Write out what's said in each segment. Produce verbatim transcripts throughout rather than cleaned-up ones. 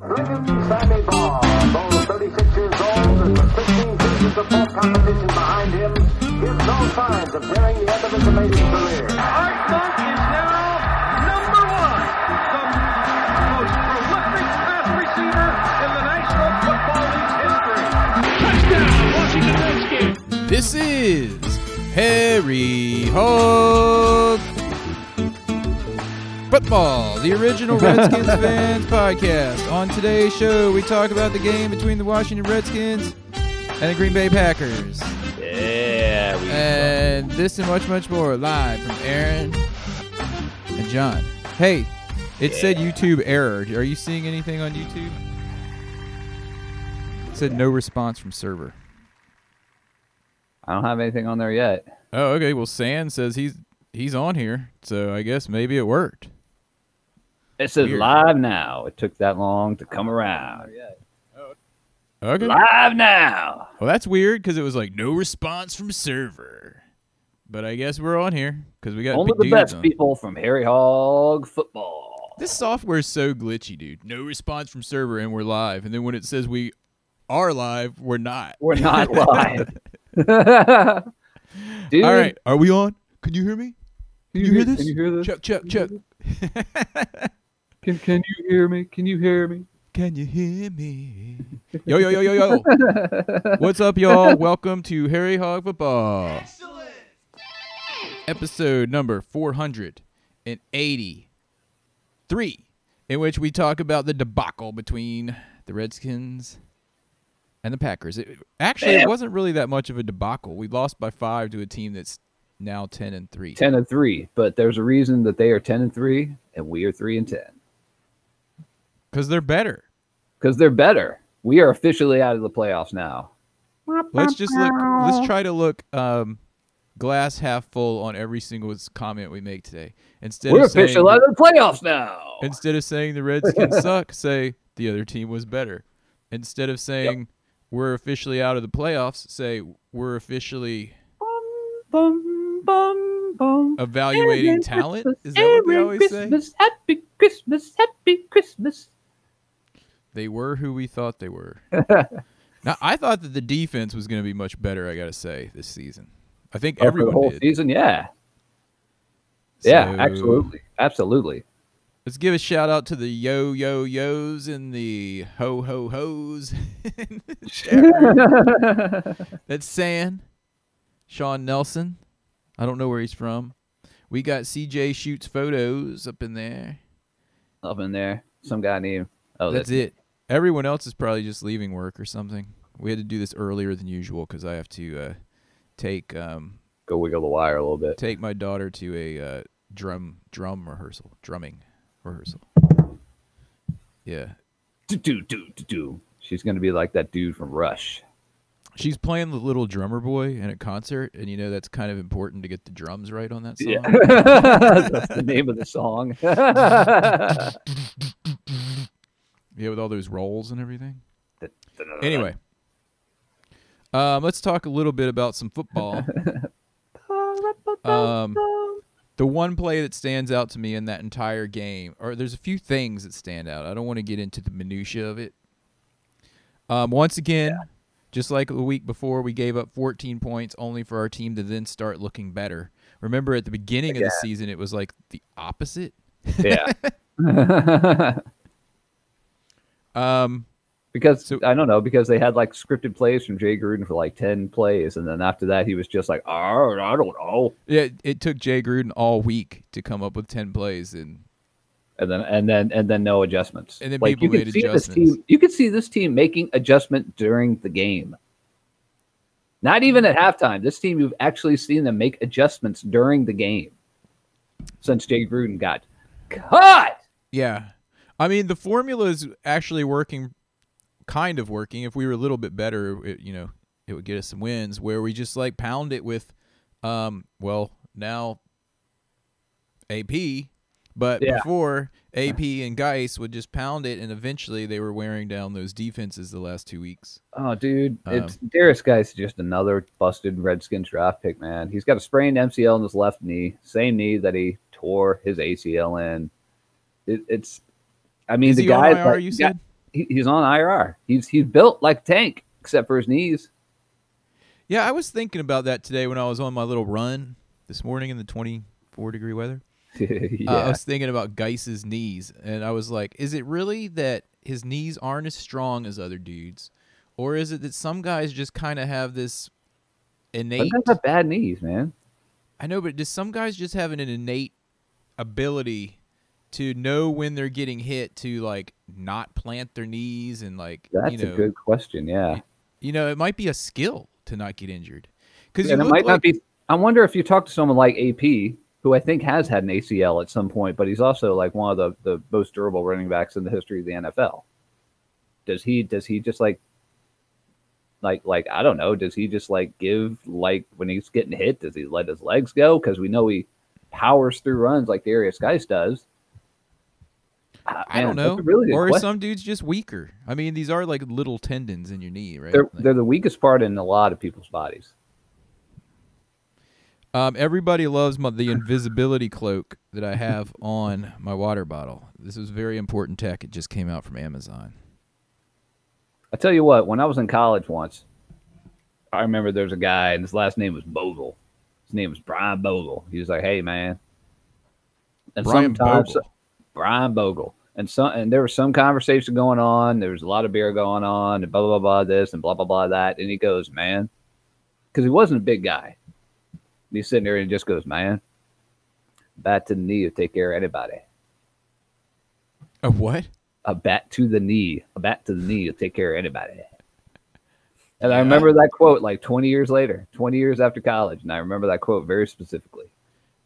Brigham Sammy Ball, both thirty-six years old, and with fifteen seasons of full competition behind him, gives no signs of tearing the end of his amazing career. Art Monk is now number one, the most prolific pass receiver in the National Football League history. Touchdown, Washington Redskins! This is Harry Hog Football, the original Redskins fans podcast. On today's show, we talk about the game between the Washington Redskins and the Green Bay Packers. Yeah. We and this and much, much more live from Aaron and John. Hey, it yeah. said YouTube error. Are you seeing anything on YouTube? It said no response from server. I don't have anything on there yet. Oh, okay. Well, San says he's he's on here, so I guess maybe it worked. It says Weird. Live now. It took that long to come around. Okay. Live now. Well, that's weird because it was like no response from server. But I guess we're on here because we got only the best on. people from Harry Hog Football. This software is so glitchy, dude. No response from server, and we're live. And then when it says we are live, we're not. We're not live. Dude. All right, are we on? Can you hear me? Can you, you hear this? Can you hear this? Check, check, check. Can can you hear me? Can you hear me? Can you hear me? Yo, yo, yo, yo, yo. What's up, y'all? Welcome to Harry Hog Football. Excellent. Episode number four hundred eighty-three, in which we talk about the debacle between the Redskins and the Packers. It, actually, Damn. It wasn't really that much of a debacle. We lost by five to a team that's now ten and three. ten and three, but there's a reason that they are ten and three and we are three and ten. Cuz they're better. Cuz they're better. We are officially out of the playoffs now. Let's just look let's try to look um, glass half full on every single comment we make today. Instead We're of saying We're officially out of the playoffs now. Instead of saying the Redskins suck, say the other team was better. Instead of saying yep. we're officially out of the playoffs, say we're officially Bum, bum, bum. Evaluating Aaron talent? Christmas, is that Aaron what they always Christmas, say? Happy Christmas, happy Christmas. They were who we thought they were. Now, I thought that the defense was going to be much better, I got to say, this season. I think oh, everyone for the whole did. season, yeah. So, yeah, absolutely. Absolutely. Let's give a shout out to the yo yo yo's and the ho ho ho's. That's San. Sean Nelson, I don't know where he's from. We got C J Shoots Photos up in there. Up in there. Some guy named... Oh, that's, that's it. Everyone else is probably just leaving work or something. We had to do this earlier than usual because I have to uh, take... Um, Go wiggle the wire a little bit. Take my daughter to a uh, drum drum rehearsal. Drumming rehearsal. Yeah. Do-do-do-do-do. She's going to be like that dude from Rush. She's playing the Little Drummer Boy in a concert, and you know that's kind of important to get the drums right on that song. Yeah. That's the name of the song. Yeah, with all those rolls and everything. Anyway, um, let's talk a little bit about some football. Um, the one play that stands out to me in that entire game, or there's a few things that stand out. I don't want to get into the minutia of it. Um, once again... Yeah. Just like the week before, we gave up fourteen points only for our team to then start looking better. Remember, at the beginning yeah. of the season, it was like the opposite. Yeah. um, because, so, I don't know, because they had like scripted plays from Jay Gruden for like ten plays. And then after that, he was just like, oh, I don't know. Yeah, it took Jay Gruden all week to come up with ten plays and... And then and then and then no adjustments. And then like, people you made adjustments. Team, you could see this team making adjustment during the game. Not even at halftime. This team, you've actually seen them make adjustments during the game since Jay Gruden got cut. Yeah. I mean, the formula is actually working, kind of working. If we were a little bit better, it, you know, it would get us some wins where we just like pound it with, um, well, now A P. But yeah. before, A P and Guice would just pound it, and eventually they were wearing down those defenses the last two weeks. Oh, dude. Um, it's Derrius Guice is just another busted Redskins draft pick, man. He's got a sprained M C L in his left knee, same knee that he tore his A C L in. It, it's, I mean, the guy. Is he on I R, you said? he, he's on I R. He's he's built like Tank, except for his knees. Yeah, I was thinking about that today when I was on my little run this morning in the twenty-four degree weather. yeah. uh, I was thinking about Guice's knees, and I was like, is it really that his knees aren't as strong as other dudes, or is it that some guys just kind of have this innate... Sometimes have bad knees, man. I know, but does some guys just have an innate ability to know when they're getting hit to, like, not plant their knees and, like, That's you know, a good question, yeah. You know, it might be a skill to not get injured. Because yeah, it might like, not be. I wonder if you talk to someone like A P, who I think has had an A C L at some point, but he's also like one of the, the most durable running backs in the history of the N F L. Does he? Does he just like, like, like I don't know. Does he just like give like when he's getting hit? Does he let his legs go? Because we know he powers through runs like Derrius Guice does. Uh, I man, don't know. Really or are some dudes just weaker? I mean, these are like little tendons in your knee, right? They're, like, they're the weakest part in a lot of people's bodies. Um, everybody loves my, the invisibility cloak that I have on my water bottle. This is very important tech. It just came out from Amazon. I tell you what, when I was in college once, I remember there was a guy, and his last name was Bogle. His name was Brian Bogle. He was like, hey, man. And Brian sometimes, Bogle. Brian Bogle. And some, and there was some conversation going on. There was a lot of beer going on and blah, blah, blah, this and blah, blah, blah, that. And he goes, man, because he wasn't a big guy. And he's sitting there and he just goes, man, bat to the knee to take care of anybody. A what? A bat to the knee. A bat to the knee to take care of anybody. And yeah. I remember that quote like twenty years later, twenty years after college. And I remember that quote very specifically.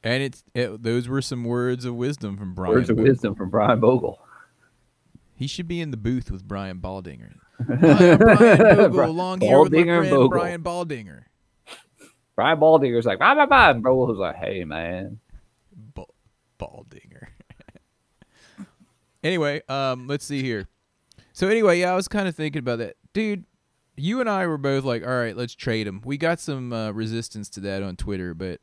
And it's it, those were some words of wisdom from Brian Words of Bogle. wisdom from Brian Bogle. He should be in the booth with Brian Baldinger. Brian Bogle, long hair with my friend Bogle. Brian Baldinger. Brian Baldinger's like, bye, bye, bye. And Bogle's like, hey, man. B- Baldinger. Anyway, um, let's see here. So anyway, yeah, I was kind of thinking about that. Dude, you and I were both like, all right, let's trade him. We got some uh, resistance to that on Twitter, but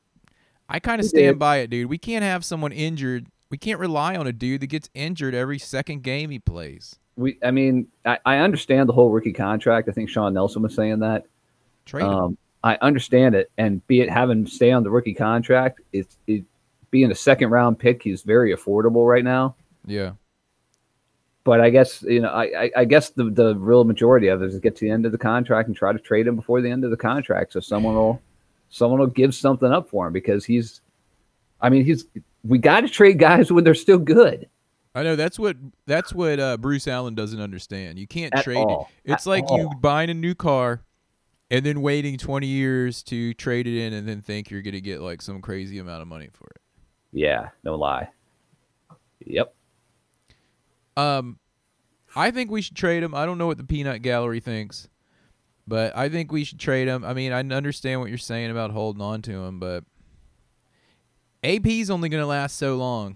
I kind of stand by it, dude. We can't have someone injured. We can't rely on a dude that gets injured every second game he plays. We, I mean, I, I understand the whole rookie contract. I think Sean Nelson was saying that. Trade um, him. I understand it, and be it having stay on the rookie contract, it's it being a second round pick. He's very affordable right now. Yeah, but I guess you know, I, I, I guess the, the real majority of it is get to the end of the contract and try to trade him before the end of the contract, so someone will someone will give something up for him because he's, I mean, he's we got to trade guys when they're still good. I know that's what that's what uh, Bruce Allen doesn't understand. You can't At trade all. it. It's At like all. you buying a new car. And then waiting twenty years to trade it in and then think you're going to get like some crazy amount of money for it. Yeah, no lie. Yep. Um, I think we should trade him. I don't know what the peanut gallery thinks, but I think we should trade him. I mean, I understand what you're saying about holding on to him, but A P's only going to last so long.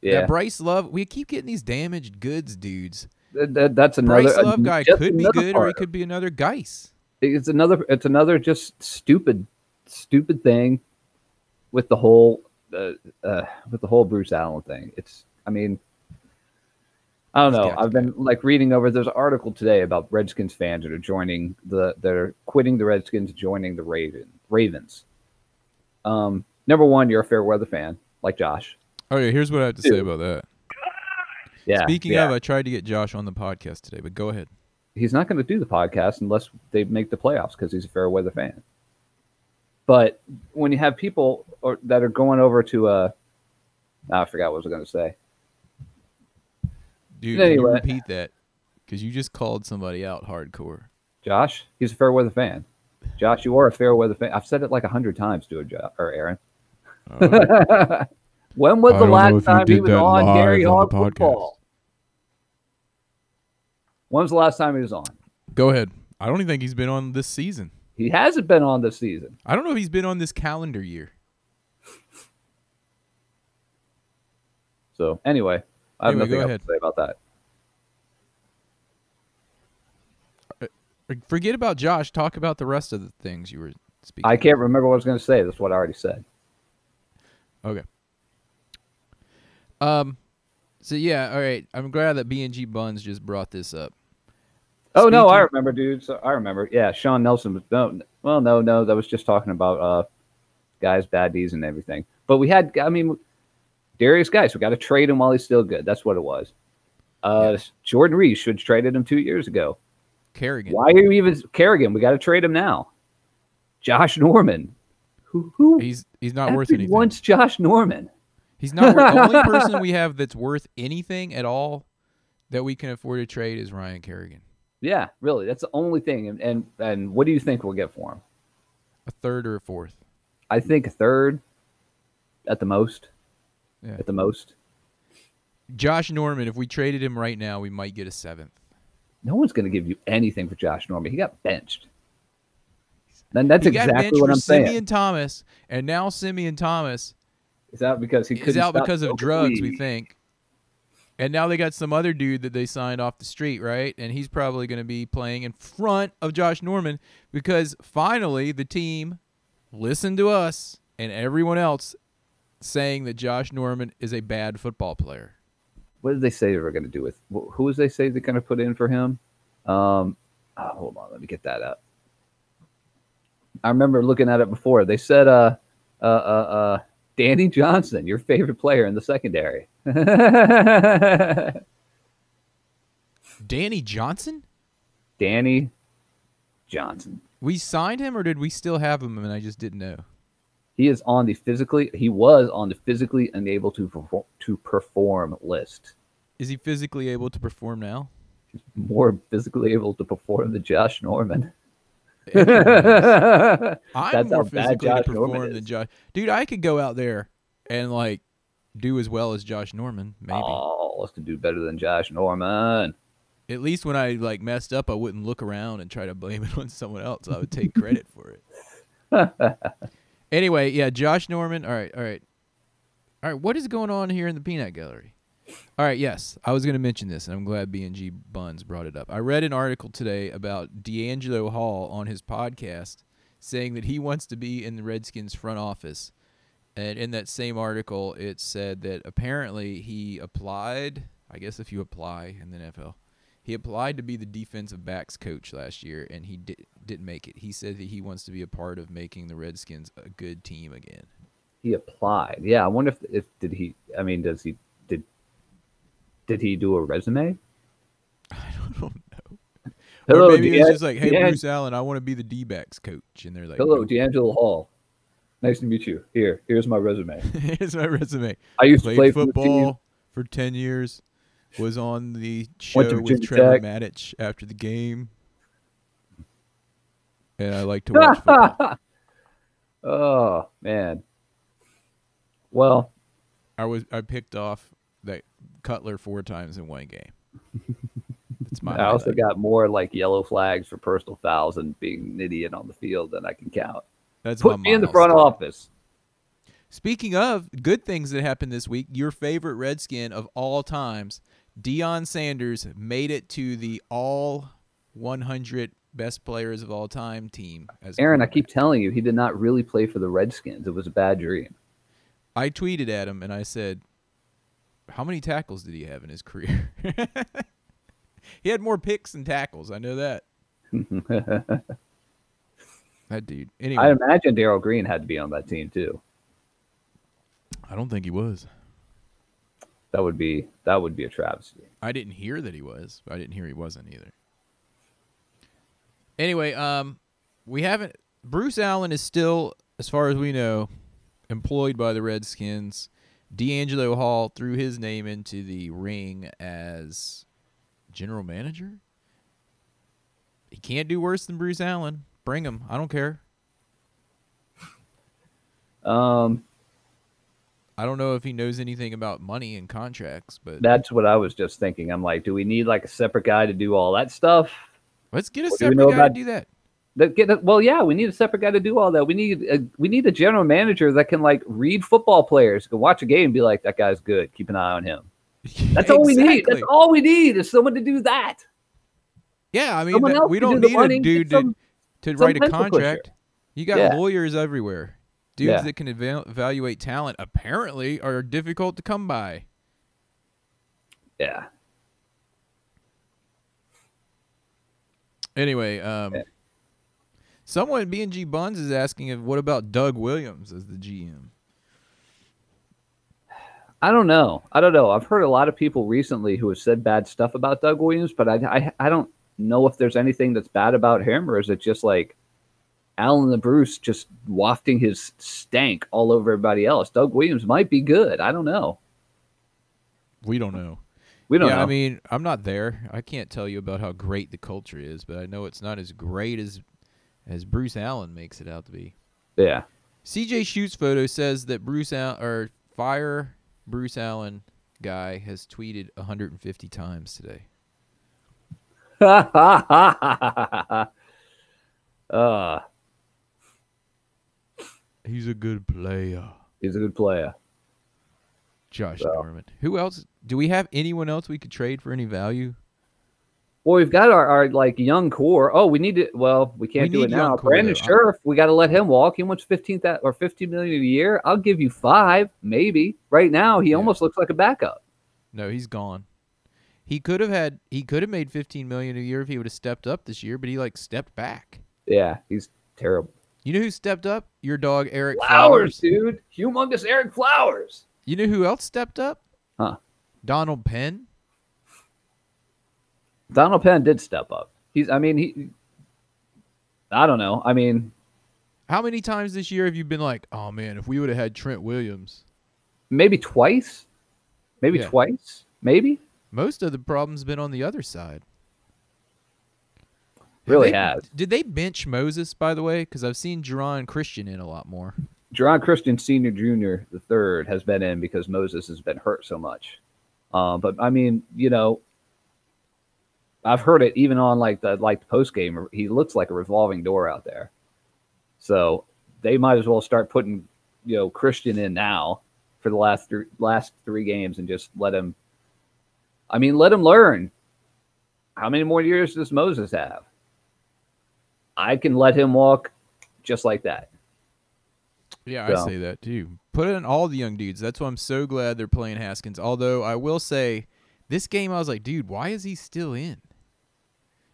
Yeah. That Bryce Love, we keep getting these damaged goods, dudes. That, that, that's another. Bryce Love guy could be good or he could be another Guice. It's another. It's another just stupid, stupid thing with the whole uh, uh, with the whole Bruce Allen thing. It's. I mean, I don't know. I've been like reading over. There's an article today about Redskins fans that are joining the that are quitting the Redskins, joining the Raven Ravens. Um, number one, you're a fair weather fan like Josh. Oh yeah. Here's what I have to Dude. say about that. Yeah. Speaking yeah. of, I tried to get Josh on the podcast today, but go ahead. He's not going to do the podcast unless they make the playoffs because he's a fair weather fan. But when you have people or, that are going over to uh, – I forgot what I was going to say. Dude, anyway, you repeat that because you just called somebody out hardcore. Josh, he's a fair weather fan. Josh, you are a fair weather fan. I've said it like a hundred times to a Josh, or Aaron. Oh. When was I the last time he was on Harry Hog Football? When's the last time he was on? Go ahead. I don't even think he's been on this season. He hasn't been on this season. I don't know if he's been on this calendar year. So, anyway, I have anyway, nothing else to say about that. Forget about Josh. Talk about the rest of the things you were speaking I can't about. remember what I was going to say. That's what I already said. Okay. Um. So, yeah, all right. I'm glad that B and G Buns just brought this up. Oh, Speaking no, I remember, dude. So I remember. Yeah, Sean Nelson was no, – well, no, no. That was just talking about uh, guys, bad D's and everything. But we had – I mean, Derrius Guice. We got to trade him while he's still good. That's what it was. Uh, yeah. Jordan Reed should have traded him two years ago. Kerrigan. Why are you even – Kerrigan. We got to trade him now. Josh Norman. Who? who he's he's not worth anything. Wants Josh Norman. He's not worth – the only person we have that's worth anything at all that we can afford to trade is Ryan Kerrigan. Yeah, really. That's the only thing. And, and and what do you think we'll get for him? A third or a fourth? I think a third at the most. Yeah. At the most. Josh Norman, if we traded him right now, we might get a seventh. No one's going to give you anything for Josh Norman. He got benched. And that's he exactly what I'm saying. Simeon Thomas, and now Simeon Thomas is out because he is out because of drugs, we think. And now they got some other dude that they signed off the street, right? And he's probably going to be playing in front of Josh Norman because finally the team listened to us and everyone else saying that Josh Norman is a bad football player. What did they say they were going to do with – who was they say they're going to put in for him? Um, oh, hold on. Let me get that up. I remember looking at it before. They said uh, uh, uh, uh, Danny Johnson, your favorite player in the secondary. Danny Johnson? Danny Johnson. We signed him, or did we still have him and I just didn't know? He is on the physically he was on the physically unable to perform, to perform list. Is he physically able to perform now? He's more physically able to perform than Josh Norman. I'm That's more physically to perform than Josh. Dude, I could go out there and like do as well as Josh Norman, maybe. Oh, let's do better than Josh Norman. At least when I like messed up, I wouldn't look around and try to blame it on someone else. I would take credit for it. Anyway, yeah, Josh Norman. All right, all right, all right. What is going on here in the peanut gallery? All right, yes, I was going to mention this, and I'm glad B and G Buns brought it up. I read an article today about D'Angelo Hall on his podcast saying that he wants to be in the Redskins front office. And in that same article, it said that apparently he applied, I guess if you apply in the N F L, he applied to be the defensive backs coach last year, and he di- didn't make it. He said that he wants to be a part of making the Redskins a good team again. He applied. Yeah, I wonder if, if did he, I mean, does he, did did he do a resume? I don't know. Hello, or maybe D'Ang- it's just like, hey, D'Ang- Bruce Allen, I want to be the D-backs coach. And they're like, hello, D'Angelo Hall. Nice to meet you. Here, here's my resume. here's my resume. I used Played to play football for, for ten years. Was on the show with Trevor Tech. Maddich after the game, and I like to watch football. Oh man! Well, I was I picked off that Cutler four times in one game. That's my. I highlight. Also got more like yellow flags for personal fouls and being an idiot on the field than I can count. That's Put me in the front office. Speaking of good things that happened this week, your favorite Redskin of all times, Deion Sanders, made it to the all one hundred best players of all time team. As Aaron, I keep telling you, he did not really play for the Redskins. It was a bad dream. I tweeted at him and I said, how many tackles did he have in his career? He had more picks than tackles. I know that. That dude. Anyway. I imagine Darryl Green had to be on that team too. I don't think he was. That would be that would be a travesty. I didn't hear that he was. I didn't hear he wasn't either. Anyway, um, we haven't. Bruce Allen is still, as far as we know, employed by the Redskins. D'Angelo Hall threw his name into the ring as general manager. He can't do worse than Bruce Allen. Bring him. I don't care. Um, I don't know if he knows anything about money and contracts, but that's what I was just thinking. I'm like, do we need like a separate guy to do all that stuff? Let's get a or separate do guy about, to do that. that get a, well, yeah, we need a separate guy to do all that. We need a, we need a general manager that can like read football players, can watch a game and be like, that guy's good. Keep an eye on him. That's all exactly. we need. That's all we need is someone to do that. Yeah, I mean, that, we don't do need running, a dude to. Some, To Some write a contract, pusher. you got yeah. lawyers everywhere. Dudes yeah. that can evaluate talent apparently are difficult to come by. Yeah. Anyway, um, yeah. someone at B and G Buns is asking, if, what about Doug Williams as the G M? I don't know. I don't know. I've heard a lot of people recently who have said bad stuff about Doug Williams, but I, I, I don't know if there's anything that's bad about him, or is it just like Allen the Bruce just wafting his stank all over everybody else? Doug Williams might be good. I don't know. We don't know. We don't yeah, know. I mean, I'm not there. I can't tell you about how great the culture is, but I know it's not as great as as Bruce Allen makes it out to be. Yeah. C J Schute's photo says that Bruce Al- or fire Bruce Allen guy has tweeted one hundred fifty times today. uh. He's a good player. He's a good player. Josh so. Norman. Who else? Do we have anyone else we could trade for any value? Well, we've got our, our like young core. Oh, we need to. Well, we can't we do it now. Core, Brandon though. Scherff, we got to let him walk. He wants fifteen th- or fifteen million a year. I'll give you five, maybe. Right now, he yeah. almost looks like a backup. No, he's gone. He could have had. He could have made fifteen million a year if he would have stepped up this year, but he like stepped back. Yeah, he's terrible. You know who stepped up? Your dog, Ereck Flowers, Flowers, dude. Humongous Ereck Flowers. You know who else stepped up? Huh? Donald Penn. Donald Penn did step up. He's, I mean, he, I don't know. I mean, how many times this year have you been like, oh man, if we would have had Trent Williams? Maybe twice. Maybe yeah. twice. Maybe. Most of the problem's been on the other side. Really have. Did they bench Moses, by the way? Because I've seen Geron Christian in a lot more. Geron Christian, senior, junior, the third, has been in because Moses has been hurt so much. Uh, but, I mean, you know, I've heard it even on like the like the post game. He looks like a revolving door out there, so they might as well start putting you know Christian in now for the last th- last three games and just let him. I mean, let him learn. How many more years does Moses have? I can let him walk, just like that. Yeah, so. I say that too. Put in all the young dudes. That's why I'm so glad they're playing Haskins. Although I will say, this game I was like, dude, why is he still in?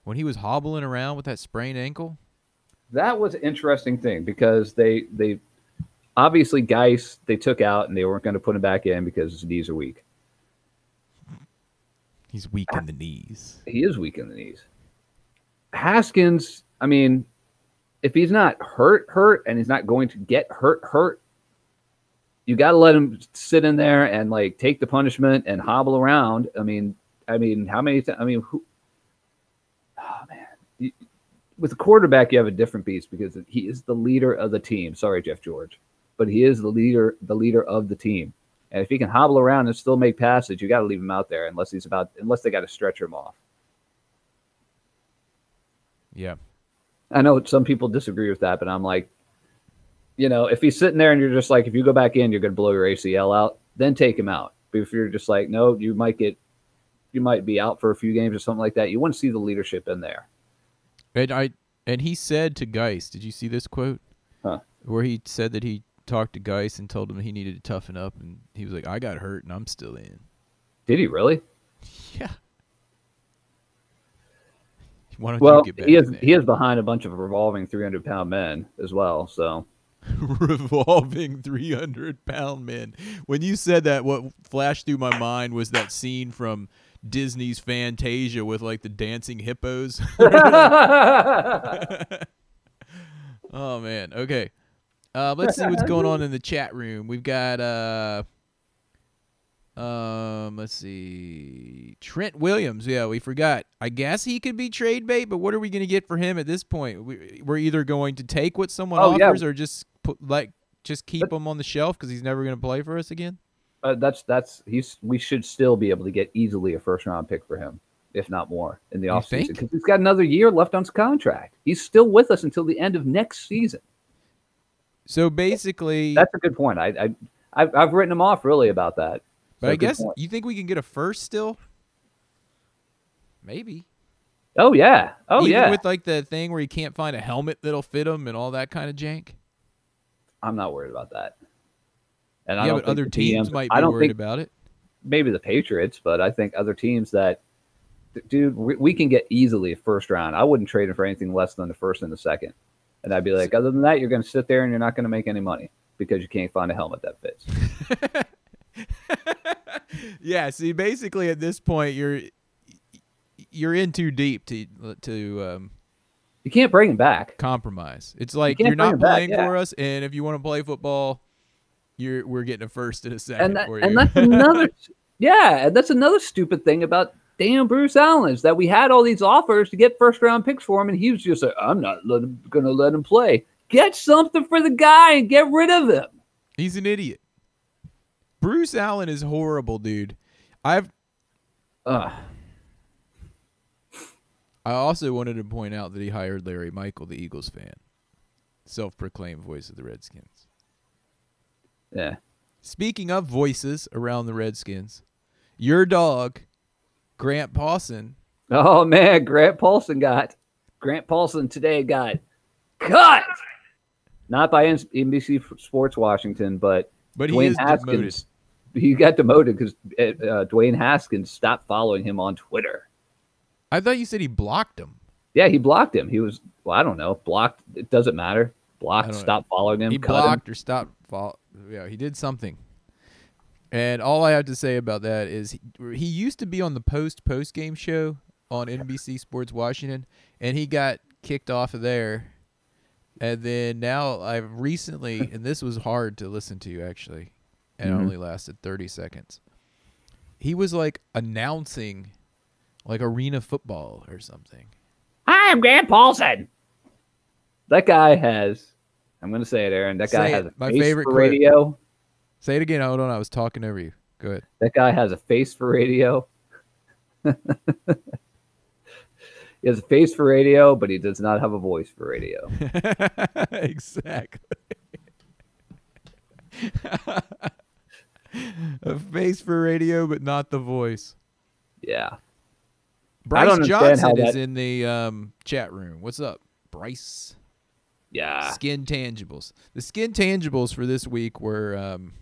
When he was hobbling around with that sprained ankle? That was an interesting thing because they they obviously Guice they took out and they weren't going to put him back in because his knees are weak. He's weak in the knees. He is weak in the knees. Haskins, I mean, if he's not hurt, hurt, and he's not going to get hurt, hurt, you got to let him sit in there and like take the punishment and hobble around. I mean, I mean, how many times? I mean, who? Oh man, you, with a quarterback, you have a different beast because he is the leader of the team. Sorry, Jeff George, but he is the leader, the leader of the team. And if he can hobble around and still make passes, you got to leave him out there unless he's about, unless they got to stretch him off. Yeah, I know some people disagree with that, but I'm like, you know, if he's sitting there and you're just like, if you go back in, you're going to blow your A C L out, then take him out. But if you're just like, no, you might get, you might be out for a few games or something like that. You want to see the leadership in there. And I, and he said to Guice, did you see this quote? Huh? Where he said that he talked to Guice and told him he needed to toughen up. And he was like, I got hurt and I'm still in. Did he really? Yeah. Why don't well, you get back he is, he is behind a bunch of revolving three hundred pound men as well. So. Revolving three hundred pound men. When you said that, what flashed through my mind was that scene from Disney's Fantasia with like the dancing hippos. Oh man. Okay. Uh, let's see what's going on in the chat room. We've got, uh, um, let's see, Trent Williams. Yeah, we forgot. I guess he could be trade bait, but what are we going to get for him at this point? We, we're either going to take what someone oh, offers yeah. or just put, like just keep but, him on the shelf because he's never going to play for us again. Uh, that's that's he's we should still be able to get easily a first round pick for him, if not more, in the offseason because he's got another year left on his contract. He's still with us until the end of next season. So basically, that's a good point. I I I've, I've written him off really about that. But so I guess point. You think we can get a first still? Maybe. Oh, yeah. Oh, Even yeah. with like the thing where you can't find a helmet that'll fit him and all that kind of jank. I'm not worried about that. And yeah, I don't but think other teams G Ms, might be worried think, about it. maybe the Patriots, but I think other teams that, dude, we, we can get easily a first round. I wouldn't trade him for anything less than the first and the second. And I'd be like, other than that, you're going to sit there and you're not going to make any money because you can't find a helmet that fits. Yeah. See, basically at this point, you're, you're in too deep to, to, um, you can't bring him back. Compromise. It's like, you you're not playing back, yeah. for us. And if you want to play football, you're, we're getting a first and a second. And, that, for you. and that's another, yeah. And that's another stupid thing about damn Bruce Allen is that we had all these offers to get first round picks for him. And he was just like, I'm not let him, gonna let him play. Get something for the guy and get rid of him. He's an idiot. Bruce Allen is horrible, dude. I've, Ugh. I also wanted to point out that he hired Larry Michael, the Eagles fan, self-proclaimed voice of the Redskins. Yeah. Speaking of voices around the Redskins, your dog, Grant Paulson. Oh man, Grant Paulson got Grant Paulson today got cut. Not by N B C Sports Washington, but but Dwayne he is Haskins. Demoted. He got demoted because uh, Dwayne Haskins stopped following him on Twitter. I thought you said he blocked him. Yeah, he blocked him. He was, well, I don't know, blocked. It doesn't matter. Blocked, stopped following him. He blocked him. or stopped following. Yeah, he did something. And all I have to say about that is he, he used to be on the post post game show on N B C Sports Washington, and he got kicked off of there. And then now I've recently, and this was hard to listen to actually, and mm-hmm. it only lasted thirty seconds. He was like announcing like arena football or something. Hi, I'm Grant Paulson. That guy has, I'm going to say it, Aaron. That guy has a face for radio. Say it again. Hold on. I was talking over you. Go ahead. That guy has a face for radio. He has a face for radio, but he does not have a voice for radio. Exactly. A face for radio, but not the voice. Yeah. Bryce Johnson that... is in the um, chat room. What's up, Bryce? Yeah. Skin tangibles. The skin tangibles for this week were um,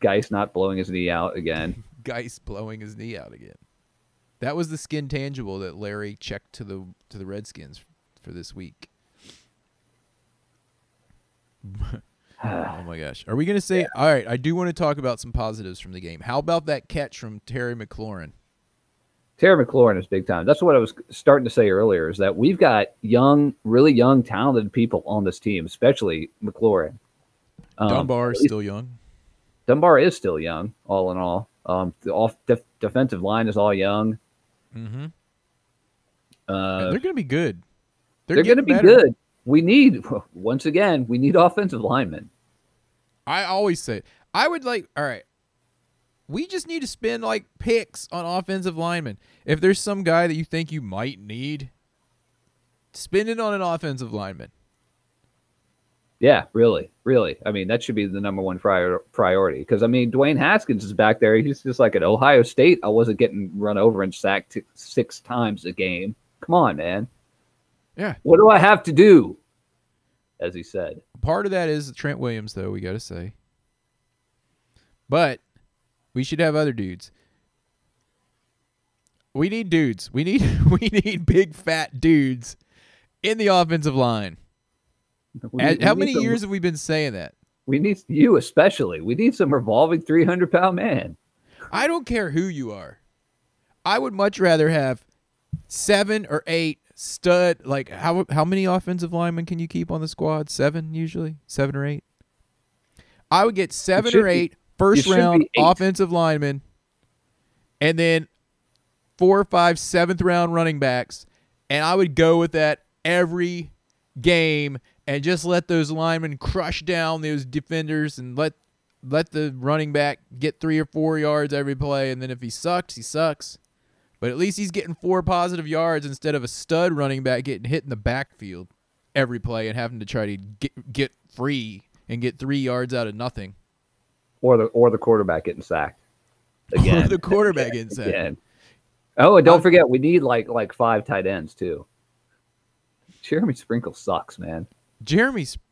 Guice not blowing his knee out again. Guice blowing his knee out again. That was the skin tangible that Larry checked to the to the Redskins for this week. Oh my gosh. Are we going to say yeah. All right, I do want to talk about some positives from the game. How about that catch from Terry McLaurin? Terry McLaurin is big time. That's what I was starting to say earlier, is that we've got young, really young, talented people on this team, especially McLaurin. Um, Dunbar is still young. Dunbar is still young, all in all. Um, the off def- defensive line is all young. Mm-hmm. Uh, they're going to be good. They're, they're going to be better. good. We need, once again, we need offensive linemen. I always say, I would like, all right, we just need to spend like picks on offensive linemen. If there's some guy that you think you might need, spend it on an offensive lineman. Yeah, really, really. I mean, that should be the number one prior- priority. Because I mean, Dwayne Haskins is back there. He's just like at Ohio State. I wasn't getting run over and sacked t- six times a game. Come on, man. Yeah. What do I have to do? As he said. Part of that is Trent Williams, though. We got to say, but. We should have other dudes. We need dudes. We need we need big fat dudes in the offensive line. We, At, we how many some, years have we been saying that? We need you especially. We need some revolving three hundred pound man. I don't care who you are. I would much rather have seven or eight stud. Like how how many offensive linemen can you keep on the squad? Seven usually, seven or eight. I would get seven or eight. Be. First round offensive linemen, and then four, five, seventh round running backs, and I would go with that every game and just let those linemen crush down those defenders and let let the running back get three or four yards every play, and then if he sucks, he sucks. But at least he's getting four positive yards instead of a stud running back getting hit in the backfield every play and having to try to get, get free and get three yards out of nothing. Or the or the quarterback getting sacked again. Or the quarterback again, getting sacked. Again. Oh, and don't I'm, forget, we need like like five tight ends too. Jeremy Sprinkle sucks, man. Jeremy. Sp-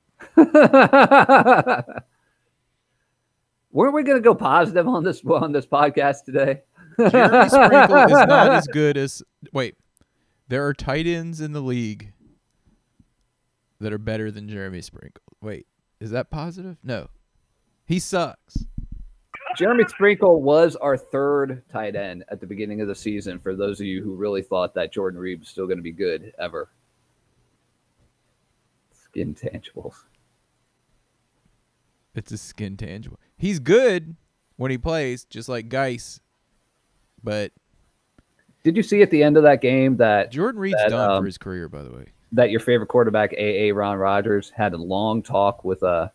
Weren't we going to go positive on this on this podcast today? Jeremy Sprinkle is not as good as – wait. There are tight ends in the league that are better than Jeremy Sprinkle. Wait, is that positive? No. He sucks. Jeremy Sprinkle was our third tight end at the beginning of the season, for those of you who really thought that Jordan Reed was still going to be good ever. Skin tangibles. It's a skin tangible. He's good when he plays, just like Guice. But did you see at the end of that game that Jordan Reed's that, done um, for his career, by the way, that your favorite quarterback, A A Ron Rodgers, had a long talk with uh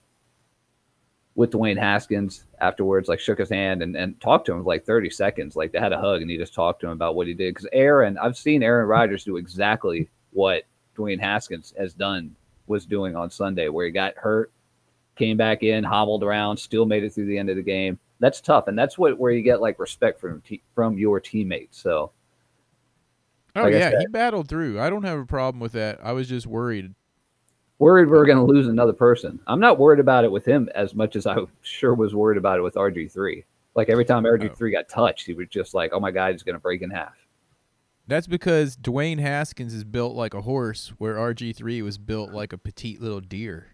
with Dwayne Haskins afterwards, like shook his hand and, and talked to him for like thirty seconds. Like they had a hug and he just talked to him about what he did. Because Aaron, I've seen Aaron Rodgers do exactly what Dwayne Haskins has done, was doing on Sunday, where he got hurt, came back in, hobbled around, still made it through the end of the game. That's tough, and that's what where you get like respect from te- from your teammates. So, oh like yeah, he battled through. I don't have a problem with that. I was just worried, worried we were going to lose another person. I'm not worried about it with him as much as I sure was worried about it with R G three. Like every time R G three oh. got touched, he was just like, "Oh my God, he's going to break in half." That's because Dwayne Haskins is built like a horse, where R G three was built like a petite little deer.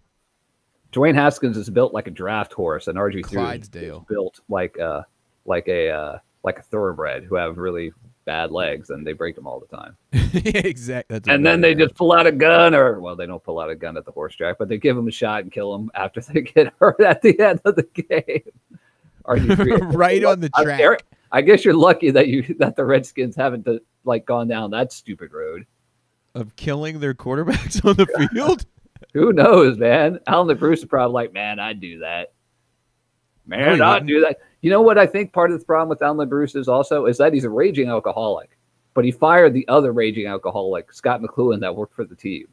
Dwayne Haskins is built like a draft horse, and R G three is built like a like a uh, like a thoroughbred who have really bad legs, and they break them all the time. Exactly. That's and then they just pull out a gun, or well, they don't pull out a gun at the horse track, but they give them a shot and kill them after they get hurt at the end of the game. R G three, right on the track. I, I guess you're lucky that you that the Redskins haven't like gone down that stupid road of killing their quarterbacks on the field. Who knows, man? Alan the Bruce is probably like, man, I'd do that. Man, oh, I'd do that. You know what I think part of the problem with Alan the Bruce is also is that he's a raging alcoholic, but he fired the other raging alcoholic, Scot McCloughan, that worked for the team.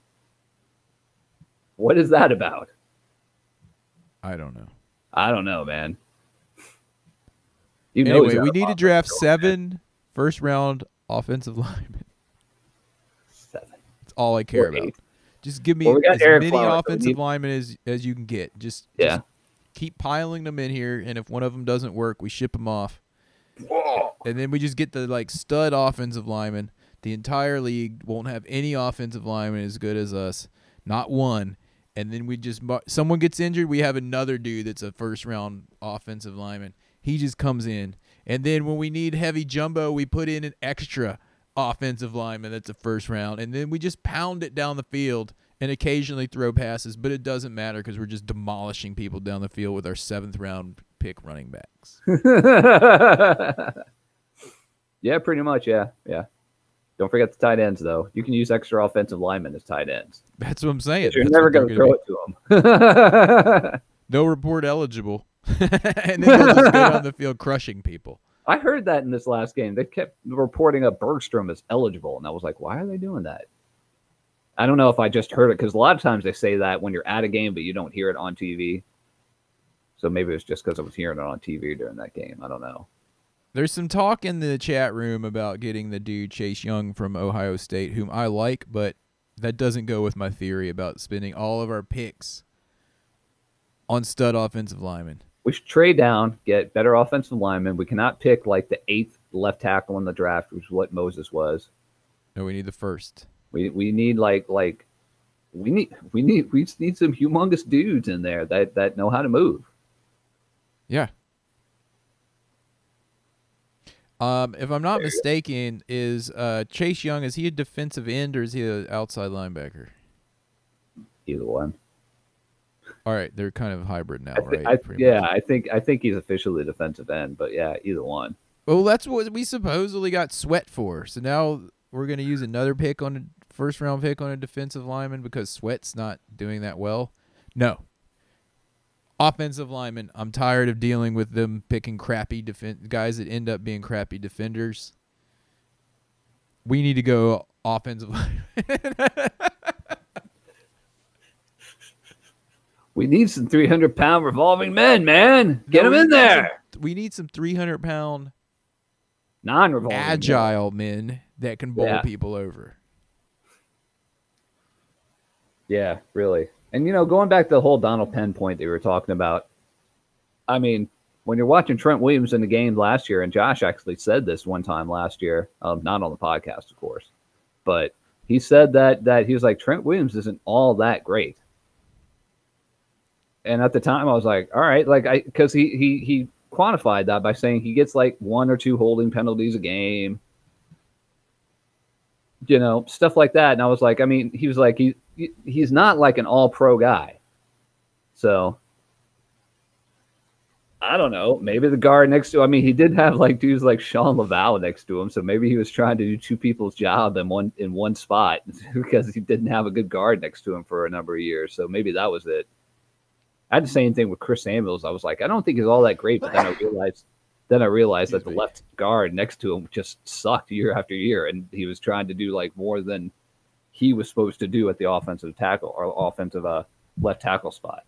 What is that about? I don't know. I don't know, man. You know, anyway, we need to draft goal, seven man. first round offensive linemen. Seven. That's all I care about. Just give me well, we as Ereck many Flowers, offensive so need... linemen as, as you can get. Just, yeah. just keep piling them in here, and if one of them doesn't work, we ship them off. Whoa. And then we just get the like stud offensive linemen. The entire league won't have any offensive linemen as good as us, not one. And then we just someone gets injured, we have another dude that's a first-round offensive lineman. He just comes in. And then when we need heavy jumbo, we put in an extra offensive lineman that's a first round, and then we just pound it down the field and occasionally throw passes, but it doesn't matter because we're just demolishing people down the field with our seventh round pick running backs. Yeah, pretty much. Yeah, yeah. Don't forget the tight ends, though. You can use extra offensive linemen as tight ends. That's what I'm saying. You're that's never going to throw it to them. No report eligible, and then they'll just go down the field crushing people. I heard that in this last game. They kept reporting up Bergstrom as eligible, and I was like, why are they doing that? I don't know if I just heard it, because a lot of times they say that when you're at a game, but you don't hear it on T V. So maybe it's just because I was hearing it on T V during that game. I don't know. There's some talk in the chat room about getting the dude Chase Young from Ohio State, whom I like, but that doesn't go with my theory about spending all of our picks on stud offensive linemen. We should trade down, get better offensive linemen. We cannot pick like the eighth left tackle in the draft, which is what Moses was. No, we need the first. We we need like like we need we need we just need some humongous dudes in there that, that know how to move. Yeah. Um, if I'm not mistaken, is uh, Chase Young, is he a defensive end or is he an outside linebacker? Either one. All right, they're kind of hybrid now, I th- right? I, yeah, much. I think I think he's officially defensive end, but yeah, either one. Well, that's what we supposedly got Sweat for. So now we're going to use another pick on a first round pick on a defensive lineman because Sweat's not doing that well. No, offensive lineman. I'm tired of dealing with them picking crappy defend guys that end up being crappy defenders. We need to go offensive lineman. We need some three hundred pound revolving men, man. Get no, them in there. Some, we need some three hundred pound non-revolving agile men. men that can bowl yeah. people over. Yeah, really. And, you know, going back to the whole Donald Penn point that we were talking about, I mean, when you're watching Trent Williams in the game last year, and Josh actually said this one time last year, um, not on the podcast, of course, but he said that that he was like, Trent Williams isn't all that great. And at the time, I was like, all right, like I because he he he quantified that by saying he gets like one or two holding penalties a game, you know, stuff like that. And I was like, I mean, he was like, he, he he's not like an all-pro guy. So I don't know. Maybe the guard next to, I mean, he did have like dudes like Sean LaValle next to him. So maybe he was trying to do two people's job in one, in one spot because he didn't have a good guard next to him for a number of years. So maybe that was it. I had the same thing with Chris Samuels. I was like, I don't think he's all that great. But then I realized, then I realized Excuse that the me. left guard next to him just sucked year after year. And he was trying to do like more than he was supposed to do at the offensive tackle or offensive uh, left tackle spot.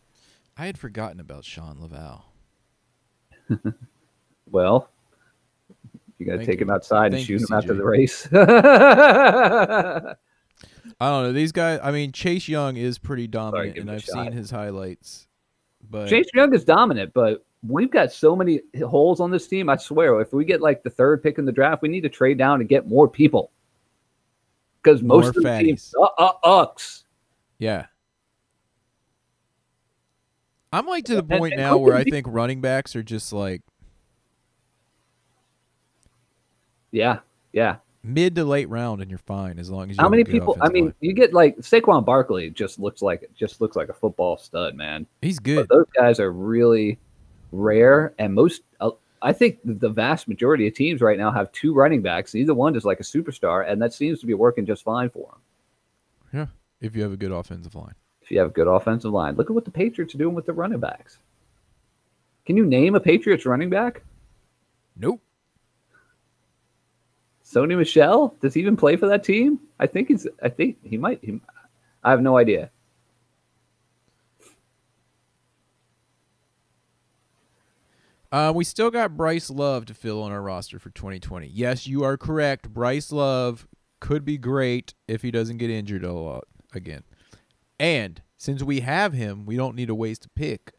I had forgotten about Sean LaValle. Well, you got to take you. him outside Thank and shoot you, him C J. After the race. I don't know. These guys, I mean, Chase Young is pretty dominant, Sorry, and I've shot. seen his highlights. But Chase Young is dominant, but we've got so many holes on this team. I swear, if we get like the third pick in the draft, we need to trade down and get more people because most more of the fatties. teams uh, uh, ucks. Yeah. I'm like to the point now where I think running backs are just like, yeah, yeah, mid to late round, and you're fine as long as you. How many people? I mean, line. you get like Saquon Barkley just looks like just looks like a football stud, man. He's good. But those guys are really rare, and most uh, I think the vast majority of teams right now have two running backs. Either one is like a superstar, and that seems to be working just fine for them. Yeah, if you have a good offensive line. You have a good offensive line. Look at what the Patriots are doing with the running backs. Can you name a Patriots running back? Nope. Sony Michel? Does he even play for that team? I think he's. I think he might. He, I have no idea. Uh, we still got Bryce Love to fill on our roster for twenty twenty. Yes, you are correct. Bryce Love could be great if he doesn't get injured a lot again. And since we have him, we don't need a waste to pick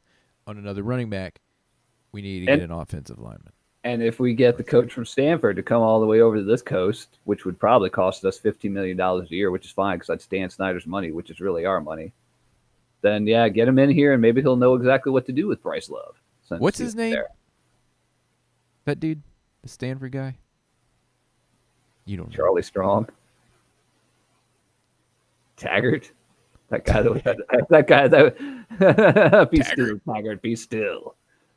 on another running back. We need to and, get an offensive lineman. And if we get the coach from Stanford to come all the way over to this coast, which would probably cost us fifteen million dollars a year, which is fine because that's Dan Snyder's money, which is really our money, then, yeah, get him in here, and maybe he'll know exactly what to do with Bryce Love. What's his name? There. That dude, the Stanford guy? You don't Charlie know. Strong? Taggart? That guy, that, was, that guy, that be Taggart. still, Taggart, be still.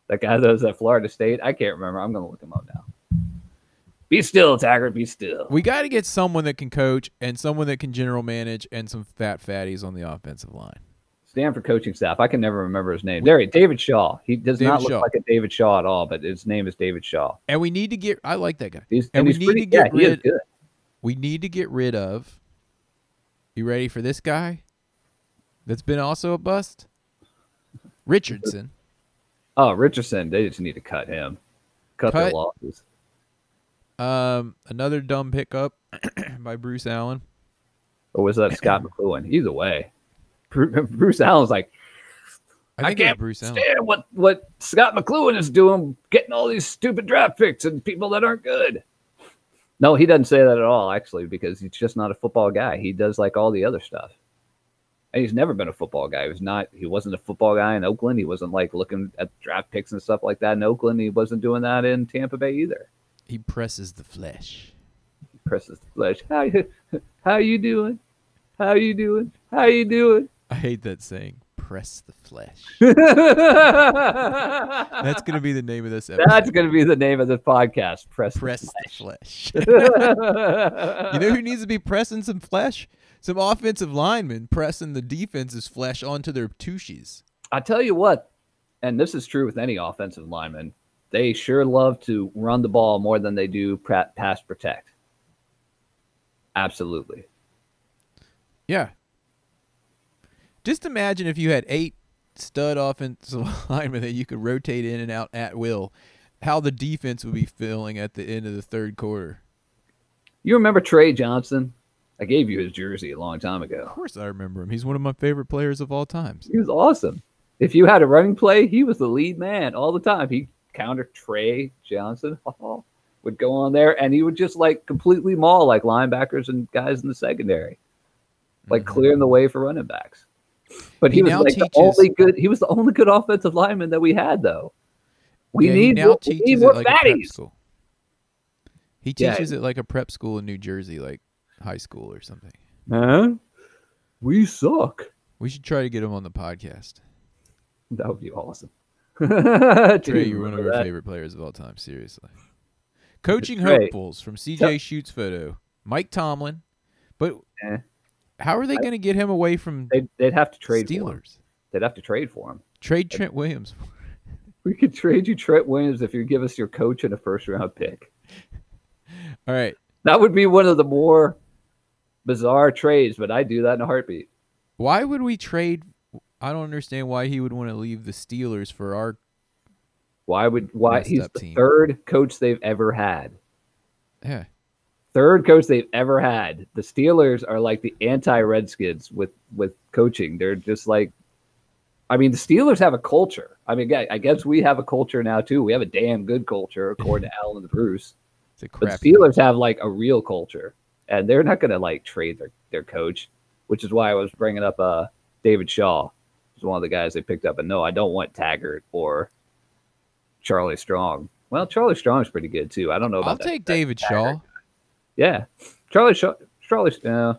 That guy that was at Florida State. I can't remember. I'm going to look him up now. Be still, Taggart, be still. We got to get someone that can coach and someone that can general manage and some fat fatties on the offensive line. Stanford coaching staff. I can never remember his name. There he, David Shaw. He does David not look Shaw. like a David Shaw at all, but his name is David Shaw. And we need to get. I like that guy. He's, and, and he's we need pretty, to get yeah, rid. We need to get rid of. You ready for this guy? That's been also a bust? Richardson. Oh, Richardson. They just need to cut him. Cut, cut. their losses. Um, another dumb pickup by Bruce Allen. Or was that Scot McCloughan? Either way. Bruce Allen's like, I, I can't Bruce understand Allen. what, what Scot McCloughan is doing, getting all these stupid draft picks and people that aren't good. No, he doesn't say that at all, actually, because he's just not a football guy. He does like all the other stuff. And he's never been a football guy. He was not. He wasn't a football guy in Oakland. He wasn't like looking at draft picks and stuff like that in Oakland. He wasn't doing that in Tampa Bay either. He presses the flesh. He presses the flesh. How you, how you doing? How you doing? How you doing? I hate that saying. Press the flesh. That's gonna be the name of this episode. That's gonna be the name of this podcast. Press, Press the flesh. The flesh. You know who needs to be pressing some flesh? Some offensive linemen pressing the defense's flesh onto their tushies. I tell you what, and this is true with any offensive lineman, they sure love to run the ball more than they do pass protect. Absolutely. Yeah. Just imagine if you had eight stud offensive linemen that you could rotate in and out at will, how the defense would be feeling at the end of the third quarter. You remember Trey Johnson? I gave you his jersey a long time ago. Of course I remember him. He's one of my favorite players of all time. He was awesome. If you had a running play, he was the lead man all the time. He counter Trey Johnson Hall would go on there, and he would just like completely maul like linebackers and guys in the secondary, like mm-hmm. clearing the way for running backs. But he, he was like teaches, the only good. He was the only good offensive lineman that we had, though. We yeah, need more, we need more like fatties. He teaches yeah. it like a prep school in New Jersey, like high school or something. Huh? We suck. We should try to get him on the podcast. That would be awesome. Trey, you're one of our that. favorite players of all time. Seriously. Coaching hopefuls from C J Schute's photo. Mike Tomlin, but. Eh. How are they going to get him away from they'd, they'd have to trade Steelers? For him. They'd have to trade for him. Trade Trent Williams. We could trade you Trent Williams if you give us your coach and a first-round pick. All right. That would be one of the more bizarre trades, but I'd do that in a heartbeat. Why would we trade? I don't understand why he would want to leave the Steelers for our Why would why he's the team. third coach they've ever had. Yeah. Third coach they've ever had. The Steelers are like the anti-Redskins with, with coaching. They're just like, I mean, the Steelers have a culture. I mean, I guess we have a culture now, too. We have a damn good culture, according to Allen and Bruce. It's a crap. But the Steelers have like a real culture, and they're not going to like trade their, their coach, which is why I was bringing up uh, David Shaw. He's one of the guys they picked up. And no, I don't want Taggart or Charlie Strong. Well, Charlie Strong's pretty good, too. I don't know about I'll that. I'll take David Taggart. Shaw. Yeah, Charlie Shaw, Charlie. Uh,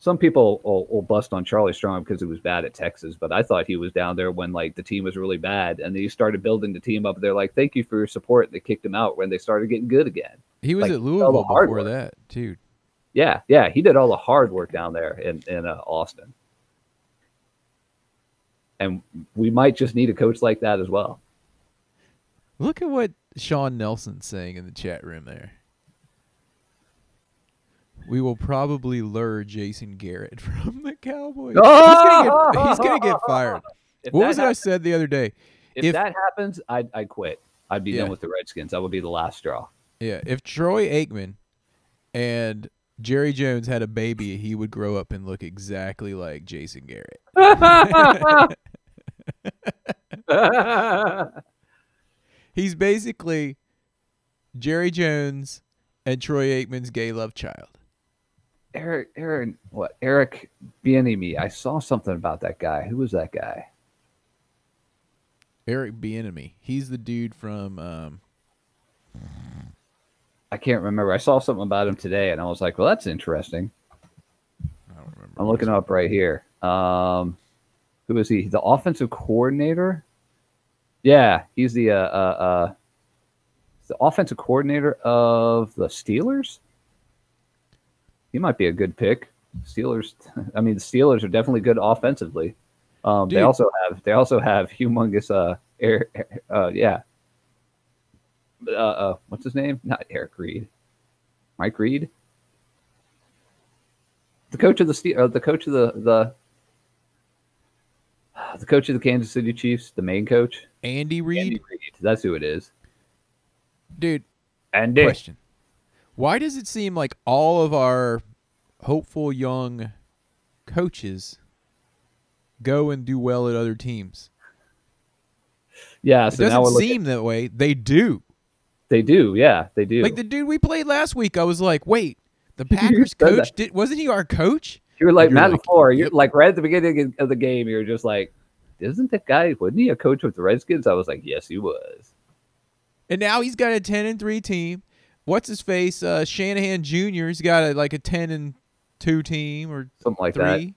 some people will, will bust on Charlie Strong because he was bad at Texas, but I thought he was down there when like the team was really bad, and then he started building the team up. They're like, "Thank you for your support." And they kicked him out when they started getting good again. He was like, at Louisville before work. that, dude. Yeah, yeah, he did all the hard work down there in in uh, Austin, and we might just need a coach like that as well. Look at what Sean Nelson's saying in the chat room there. We will probably lure Jason Garrett from the Cowboys. Oh! He's going to get fired. If what was happens, it I said the other day? If, if that happens, I'd, I'd quit. I'd be yeah. done with the Redskins. That would be the last straw. Yeah. If Troy Aikman and Jerry Jones had a baby, he would grow up and look exactly like Jason Garrett. He's basically Jerry Jones and Troy Aikman's gay love child. Eric, Aaron, what? Eric Bieniemy. I saw something about that guy. Who was that guy? Eric Bieniemy. He's the dude from. Um... I can't remember. I saw something about him today, and I was like, "Well, that's interesting." I don't remember. I'm looking up right here. Um, who is he? The offensive coordinator. Yeah, he's the uh uh, uh the offensive coordinator of the Steelers. He might be a good pick. Steelers, I mean, the Steelers are definitely good offensively. Um, they also have they also have humongous uh air, uh yeah. Uh, uh what's his name? Not Eric Reed, Mike Reed. The coach of the Ste- uh, the coach of the the uh, the coach of the Kansas City Chiefs, the main coach, Andy Reid. Andy Reid. That's who it is, dude. Andy. Question. Why does it seem like all of our hopeful young coaches go and do well at other teams? Yeah, so it doesn't now we're seem looking... that way. They do. They do, yeah, they do. Like the dude we played last week, I was like, wait, the Packers coach, did, wasn't he our coach? You were like, Matt LaFleur, you're like right at the beginning of the game, you were just like, isn't that guy, wasn't he a coach with the Redskins? I was like, yes, he was. And now he's got a ten and three team. What's his face? Uh, Shanahan Junior's got a, like a ten and two team or something like three.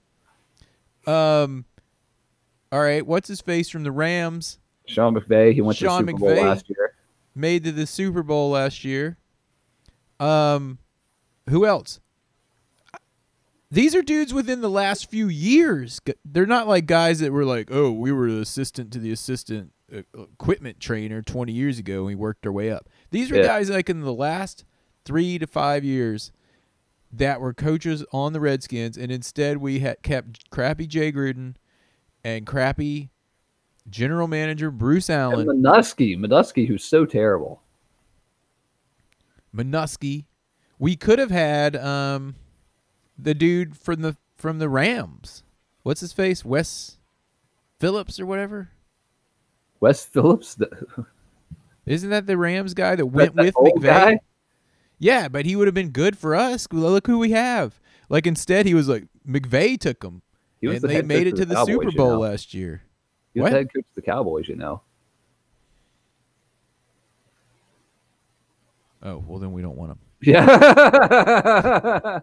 that. Um, all right. What's his face from the Rams? Sean McVay. He went Sean to the Super McVay Bowl last year. Made to the Super Bowl last year. Um, who else? These are dudes within the last few years. They're not like guys that were like, oh, we were the assistant to the assistant equipment trainer twenty years ago, and we worked our way up. These were yeah. guys like in the last three to five years that were coaches on the Redskins, and instead we had kept crappy Jay Gruden and crappy general manager Bruce Allen. And Minuski, Minuski, who's so terrible. Minuski. We could have had um, the dude from the from the Rams. What's his face? Wes Phillips or whatever. Wes Phillips. The- Isn't that the Rams guy that went that with McVay? Guy? Yeah, but he would have been good for us. Look who we have. Like, instead, he was like, McVay took him. He was and the they made it to the, the Cowboys, Super Bowl you know. last year. He was what? the head coach of the Cowboys, you know. Oh, well, then we don't want him. Yeah.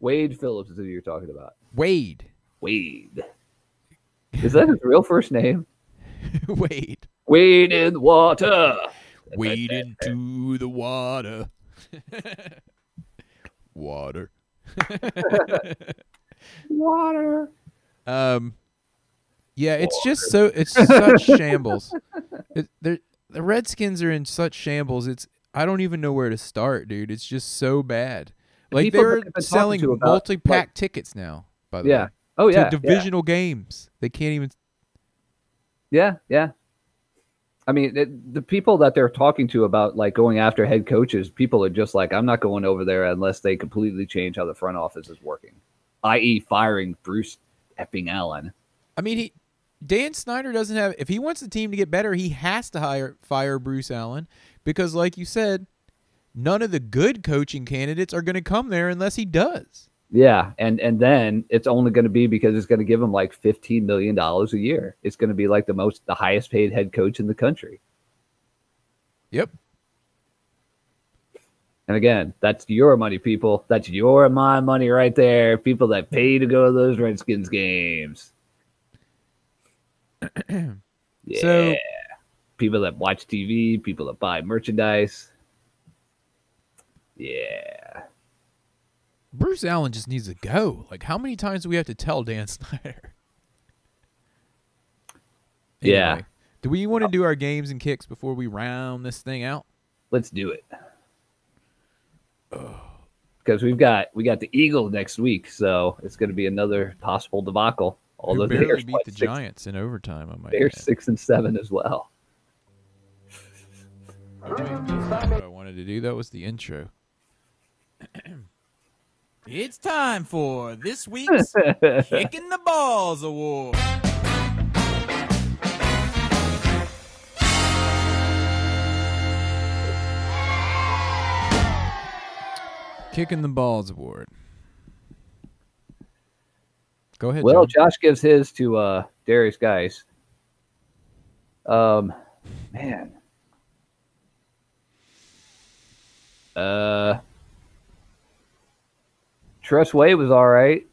Wade Phillips is who you're talking about. Wade. Wade. Is that his real first name? Wade. Wade in the water. Wade into the water. Water. Water. Um, yeah, it's water. just so it's such shambles. It, the Redskins are in such shambles. It's I don't even know where to start, dude. It's just so bad. Like, people they're selling about, multi-pack like, tickets now. By the yeah. way, oh yeah, to divisional yeah. games. They can't even. Yeah, yeah. I mean, it, the people that they're talking to about like going after head coaches, people are just like, I'm not going over there unless they completely change how the front office is working, that is, firing Bruce effing Allen. I mean, he, Dan Snyder doesn't have. If he wants the team to get better, he has to hire fire Bruce Allen because, like you said, none of the good coaching candidates are going to come there unless he does. Yeah, and and then it's only going to be because it's going to give him like fifteen million dollars a year. It's going to be like the most, the highest paid head coach in the country. Yep. And again, that's your money, people. That's your and my money right there. People that pay to go to those Redskins games. Yeah. So, people that watch T V, people that buy merchandise. Yeah. Bruce Allen just needs to go. Like, how many times do we have to tell Dan Snyder? Anyway, yeah. Do we want to do our games and kicks before we round this thing out? Let's do it. Because we've got we got the Eagles next week, so it's going to be another possible debacle. Although they barely beat the six, Giants in overtime. I might they're add. six and seven as well. Okay. What I wanted to do that was the intro. It's time for this week's Kicking the Balls Award. Kicking the Balls Award. Go ahead. Well, John. Josh gives his to uh, Derrius Guice. Um, man. Uh. Tress Way was all right.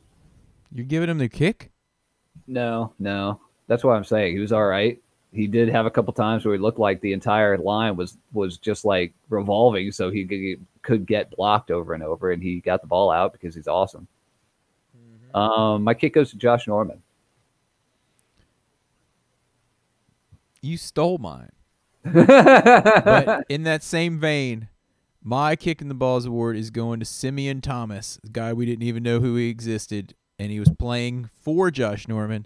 You're giving him the kick? No, no. That's what I'm saying. He was all right. He did have a couple times where he looked like the entire line was, was just like revolving so he could, could get blocked over and over, and he got the ball out because he's awesome. Mm-hmm. Um, my kick goes to Josh Norman. You stole mine. But in that same vein, my kick in the balls award is going to Simeon Thomas, a guy we didn't even know who he existed, and he was playing for Josh Norman.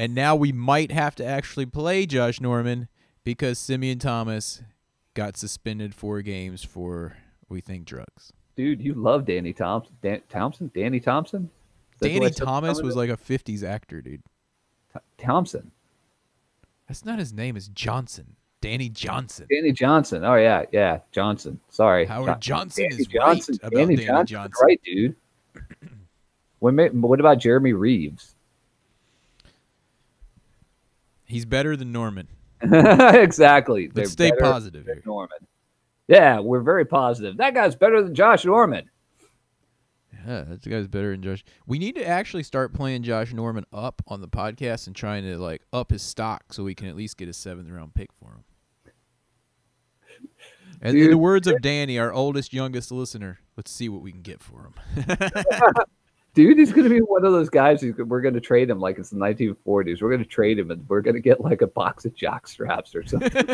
And now we might have to actually play Josh Norman because Simeon Thomas got suspended four games for, we think, drugs. Dude, you love Danny Thompson. Dan- Thompson? Danny Thompson? Danny Thomas was like a fifties actor, dude. Th- Thompson? That's not his name. It's Johnson. Danny Johnson. Danny Johnson. Oh, yeah. Yeah. Johnson. Sorry. Howard Johnson Danny is Johnson. right Danny about Danny Johnson. Johnson. Right, dude. What, what about Jeremy Reeves? He's better than Norman. Exactly. But They're stay positive here. Norman. Yeah, we're very positive. That guy's better than Josh Norman. Yeah, that guy's better than Josh. We need to actually start playing Josh Norman up on the podcast and trying to like up his stock so we can at least get a seventh round pick for him. And Dude. in the words of Danny, our oldest, youngest listener, let's see what we can get for him. Dude, he's going to be one of those guys who we're going to trade him like it's the nineteen forties. We're going to trade him and we're going to get like a box of jock straps or something.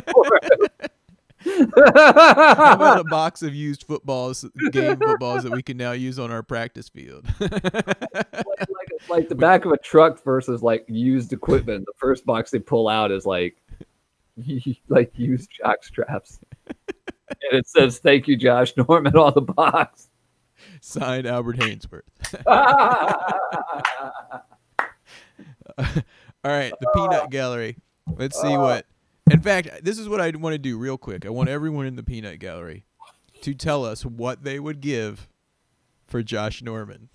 How about a box of used footballs, game footballs that we can now use on our practice field? like, like, like the back of a truck versus like used equipment. The first box they pull out is like, like used jock straps. And it says, "Thank you, Josh Norman," on the box. Signed, Albert Hainsworth. All right, the Peanut Gallery. Let's see what In fact, this is what I want to do real quick. I want everyone in the peanut gallery to tell us what they would give for Josh Norman.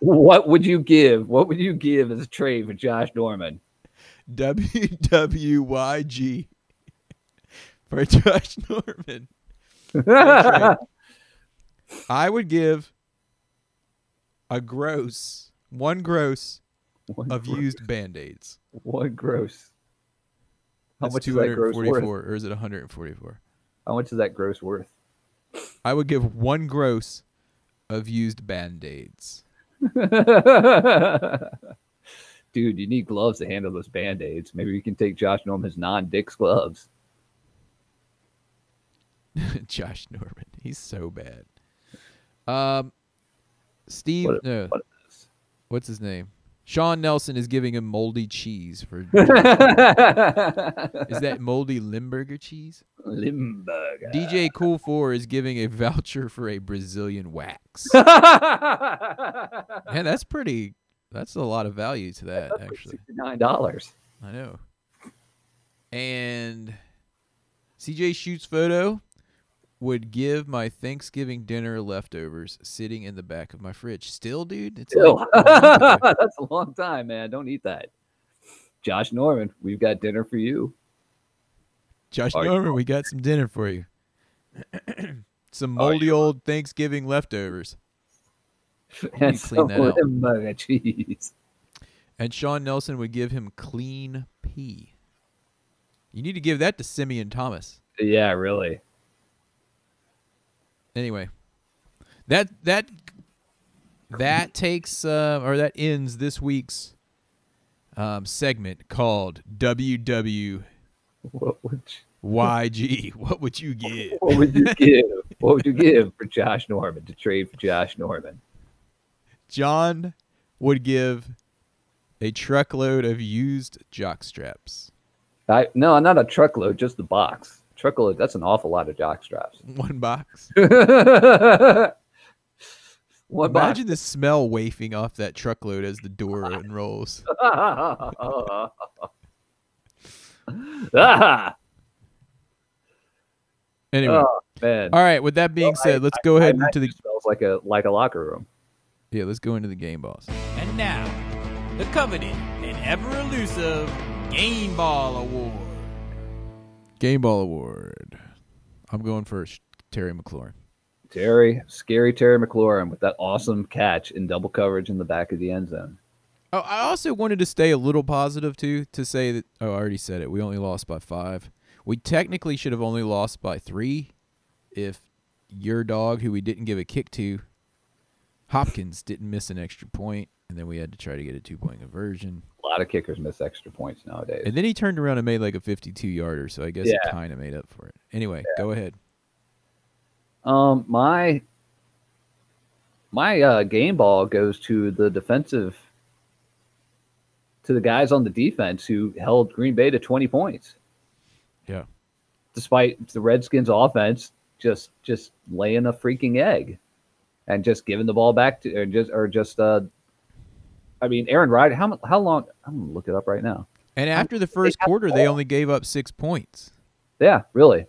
What would you give? What would you give as a trade for Josh Norman? W W Y G for Josh Norman. Right. I would give a gross, one gross one of gross. used Band-Aids. One gross. How That's much is that gross worth? Or is it one hundred forty-four? How much is that gross worth? I would give one gross of used Band-Aids. Dude, you need gloves to handle those Band-Aids. Maybe we can take Josh Norman's non-Dix gloves. Josh Norman, he's so bad. Um, Steve, what, no, what what's his name? Sean Nelson is giving him moldy cheese for. Is that moldy Limburger cheese? Limburger. D J Cool Four is giving a voucher for a Brazilian wax. Man, that's pretty. That's a lot of value to that. That's actually nine dollars. I know. And C J Shoots Photo would give my Thanksgiving dinner leftovers sitting in the back of my fridge. Still, dude? It's Still. Like a That's a long time, man. Don't eat that. Josh Norman, we've got dinner for you. Josh Are Norman, you? we got some dinner for you. Some moldy you? old Thanksgiving leftovers. And some limburger cheese. And Sean Nelson would give him clean pee. You need to give that to Simeon Thomas. Yeah, really. Anyway, that that that takes uh, or that ends this week's um, segment called W W Y G. What would you, what would you give? What would you give? What would you give for Josh Norman to trade for Josh Norman? John would give a truckload of used jock straps. I, no, not a truckload, just the box. Truckload, that's an awful lot of jock straps. One box. One Imagine box. the smell wafting off that truckload as the door unrolls. ah. Anyway. Oh, man. All right, with that being well, said, I, let's I, go I, ahead I into the smells like a like a locker room. Yeah, let's go into the game balls. And now, the coveted and ever elusive Game Ball Award. Game Ball Award. I'm going first. Terry McLaurin. Terry, scary Terry McLaurin with that awesome catch in double coverage in the back of the end zone. Oh, I also wanted to stay a little positive too to say that. Oh, I already said it. We only lost by five. We technically should have only lost by three if your dog, who we didn't give a kick to, Hopkins, didn't miss an extra point. And then we had to try to get a two-point conversion. A lot of kickers miss extra points nowadays. And then he turned around and made like a fifty-two-yarder, so I guess yeah. it kind of made up for it. Anyway, yeah. go ahead. Um, my my uh, game ball goes to the defensive, to the guys on the defense who held Green Bay to twenty points. Yeah. Despite the Redskins' offense just just laying a freaking egg, and just giving the ball back to, or just or just uh. I mean, Aaron Rodgers, how how long? I'm going to look it up right now. And after the first they quarter, the they only gave up six points. Yeah, really.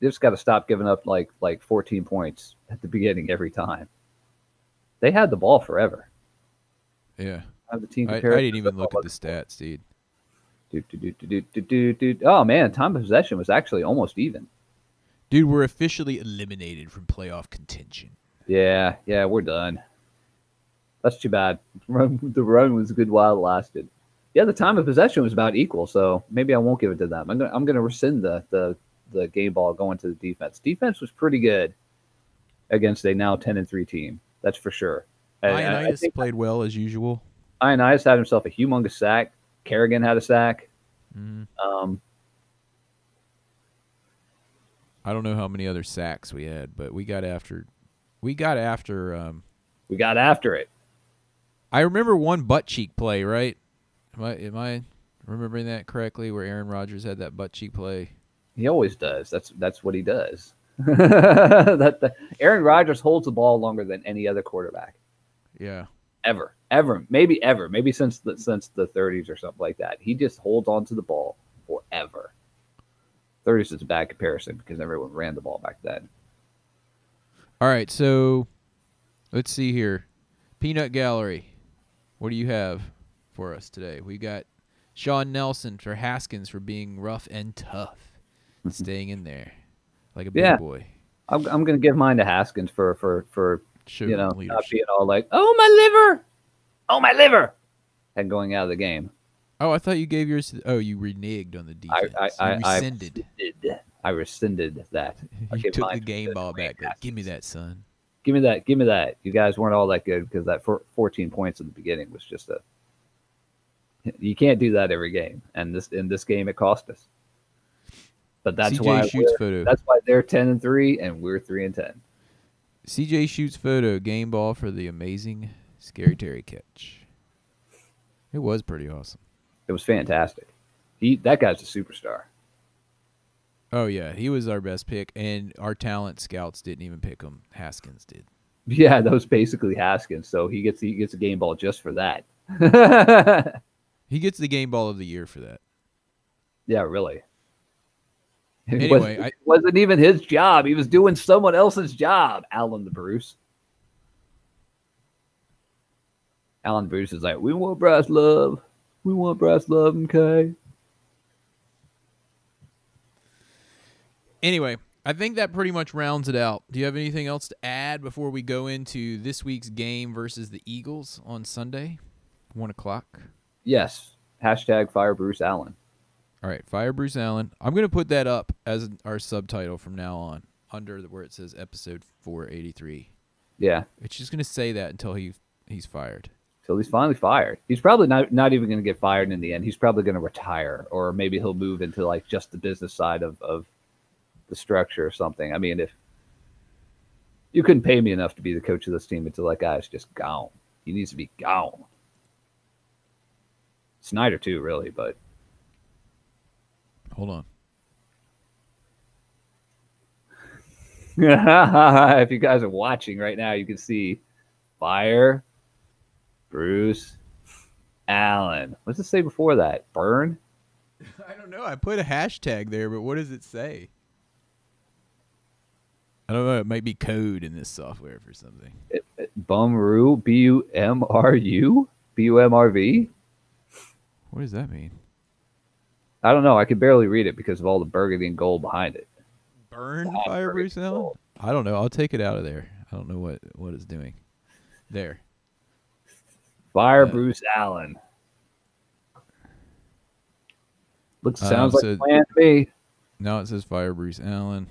They've just got to stop giving up like like fourteen points at the beginning every time. They had the ball forever. Yeah. The team I, I didn't even look at the stats, dude. Dude, dude, dude, dude, dude, dude, dude. Oh, man, time of possession was actually almost even. Dude, we're officially eliminated from playoff contention. Yeah, yeah, we're done. That's too bad. The run was a good while it lasted. Yeah, the time of possession was about equal, so maybe I won't give it to them. I'm gonna, I'm gonna rescind the, the the game ball going to the defense. Defense was pretty good against a now ten and three team. That's for sure. Ioannidis played well as usual. Ioannidis had himself a humongous sack. Kerrigan had a sack. Mm. Um, I don't know how many other sacks we had, but we got after. We got after. Um, we got after it. I remember one butt cheek play, right? Am I, am I remembering that correctly? Where Aaron Rodgers had that butt cheek play? He always does. That's that's what he does. that, that Aaron Rodgers holds the ball longer than any other quarterback. Yeah. Ever, ever, maybe ever, maybe since the, since the thirties or something like that. He just holds on to the ball forever. thirties is a bad comparison because everyone ran the ball back then. All right, so let's see here. Peanut Gallery, what do you have for us today? We got Sean Nelson for Haskins for being rough and tough, staying in there like a big yeah. boy. I'm I'm gonna give mine to Haskins for for for Sugar you know leaders. Not being all like oh my liver, oh my liver, and going out of the game. Oh, I thought you gave yours. To, oh, you reneged on the defense. I, I, I rescinded. I rescinded. I rescinded that. I you took the game ball back. Like, give me that, son. Give me that. Give me that. You guys weren't all that good because that fourteen points in the beginning was just a. You can't do that every game, and this in this game it cost us. But that's C J why shoots photo. That's why they're ten and three, and we're three and ten. C J shoots photo game ball for the amazing Scary Terry catch. It was pretty awesome. It was fantastic. He that guy's a superstar. Oh yeah, he was our best pick, and our talent scouts didn't even pick him. Haskins did. Yeah, that was basically Haskins. So he gets he gets a game ball just for that. He gets the game ball of the year for that. Yeah, really. It anyway, wasn't, I, it wasn't even his job. He was doing someone else's job. Alan the Bruce. Alan Bruce is like, we want Bryce Love. We want Bryce Love, okay? Anyway, I think that pretty much rounds it out. Do you have anything else to add before we go into this week's game versus the Eagles on Sunday, one o'clock? Yes. Hashtag fire Bruce Allen. All right. Fire Bruce Allen. I'm going to put that up as our subtitle from now on under the, where it says episode four eighty-three. Yeah. It's just going to say that until he he's fired. Until he's finally fired. He's probably not, not even going to get fired in the end. He's probably going to retire, or maybe he'll move into like just the business side of, of the structure or something. I mean, if you couldn't pay me enough to be the coach of this team until that guy's just gone. He needs to be gone. Snyder too, really, but hold on. If you guys are watching right now, you can see fire Bruce Allen. What does it say before that? Burn? I don't know. I put a hashtag there, but what does it say? I don't know. It might be code in this software for something. It, it, Bumru, B U M R U? B U M R V? What does that mean? I don't know. I could barely read it because of all the burgundy and gold behind it. Burn wow, fire Bruce Allen? I don't know. I'll take it out of there. I don't know what, what it's doing. There. Fire uh, Bruce Allen. Looks sounds um, so, like plan B. Now it says fire Bruce Allen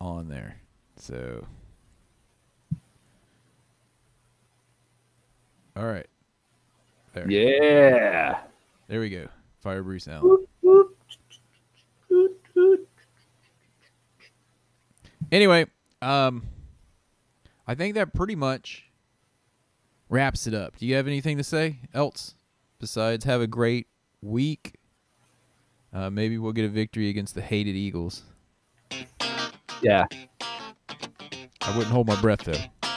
on there. So all right. There. Yeah. There we go. Fire Bruce Allen. Anyway, um, I think that pretty much wraps it up. Do you have anything to say else besides have a great week? Uh, maybe we'll get a victory against the hated Eagles. Yeah. I wouldn't hold my breath, though.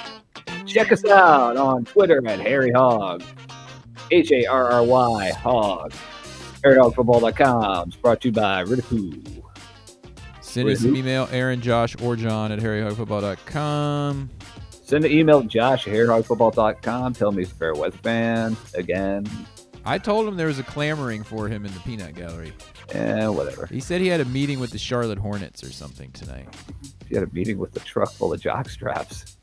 Check us out on Twitter at Harry Hog. H A R R Y, Hog. Harry Hog Football dot com is brought to you by Ridicule. Send Ridicule. us an email, Aaron, Josh, or John at Harry Hog Football dot com. Send an email, Josh at Harry Hog Football dot com. Tell me he's a fair weather fan again. I told him there was a clamoring for him in the peanut gallery. Yeah, whatever. He said he had a meeting with the Charlotte Hornets or something tonight. He had a meeting with a truck full of jock straps.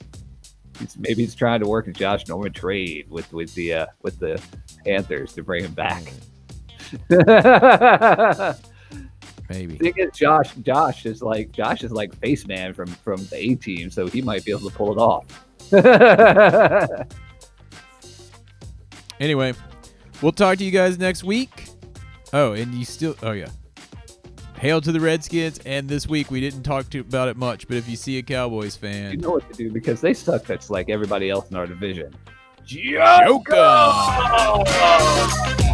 He's, maybe he's trying to work a Josh Norman trade with with the uh, with the Panthers to bring him back. Maybe. Thing is, Josh Josh is like Josh is like face man from, from the A team, so he might be able to pull it off. Anyway, we'll talk to you guys next week. Oh, and you still oh yeah. Hail to the Redskins, and this week we didn't talk to, about it much, but if you see a Cowboys fan... You know what to do, because they suck that's like everybody else in our division. Joker! Joker!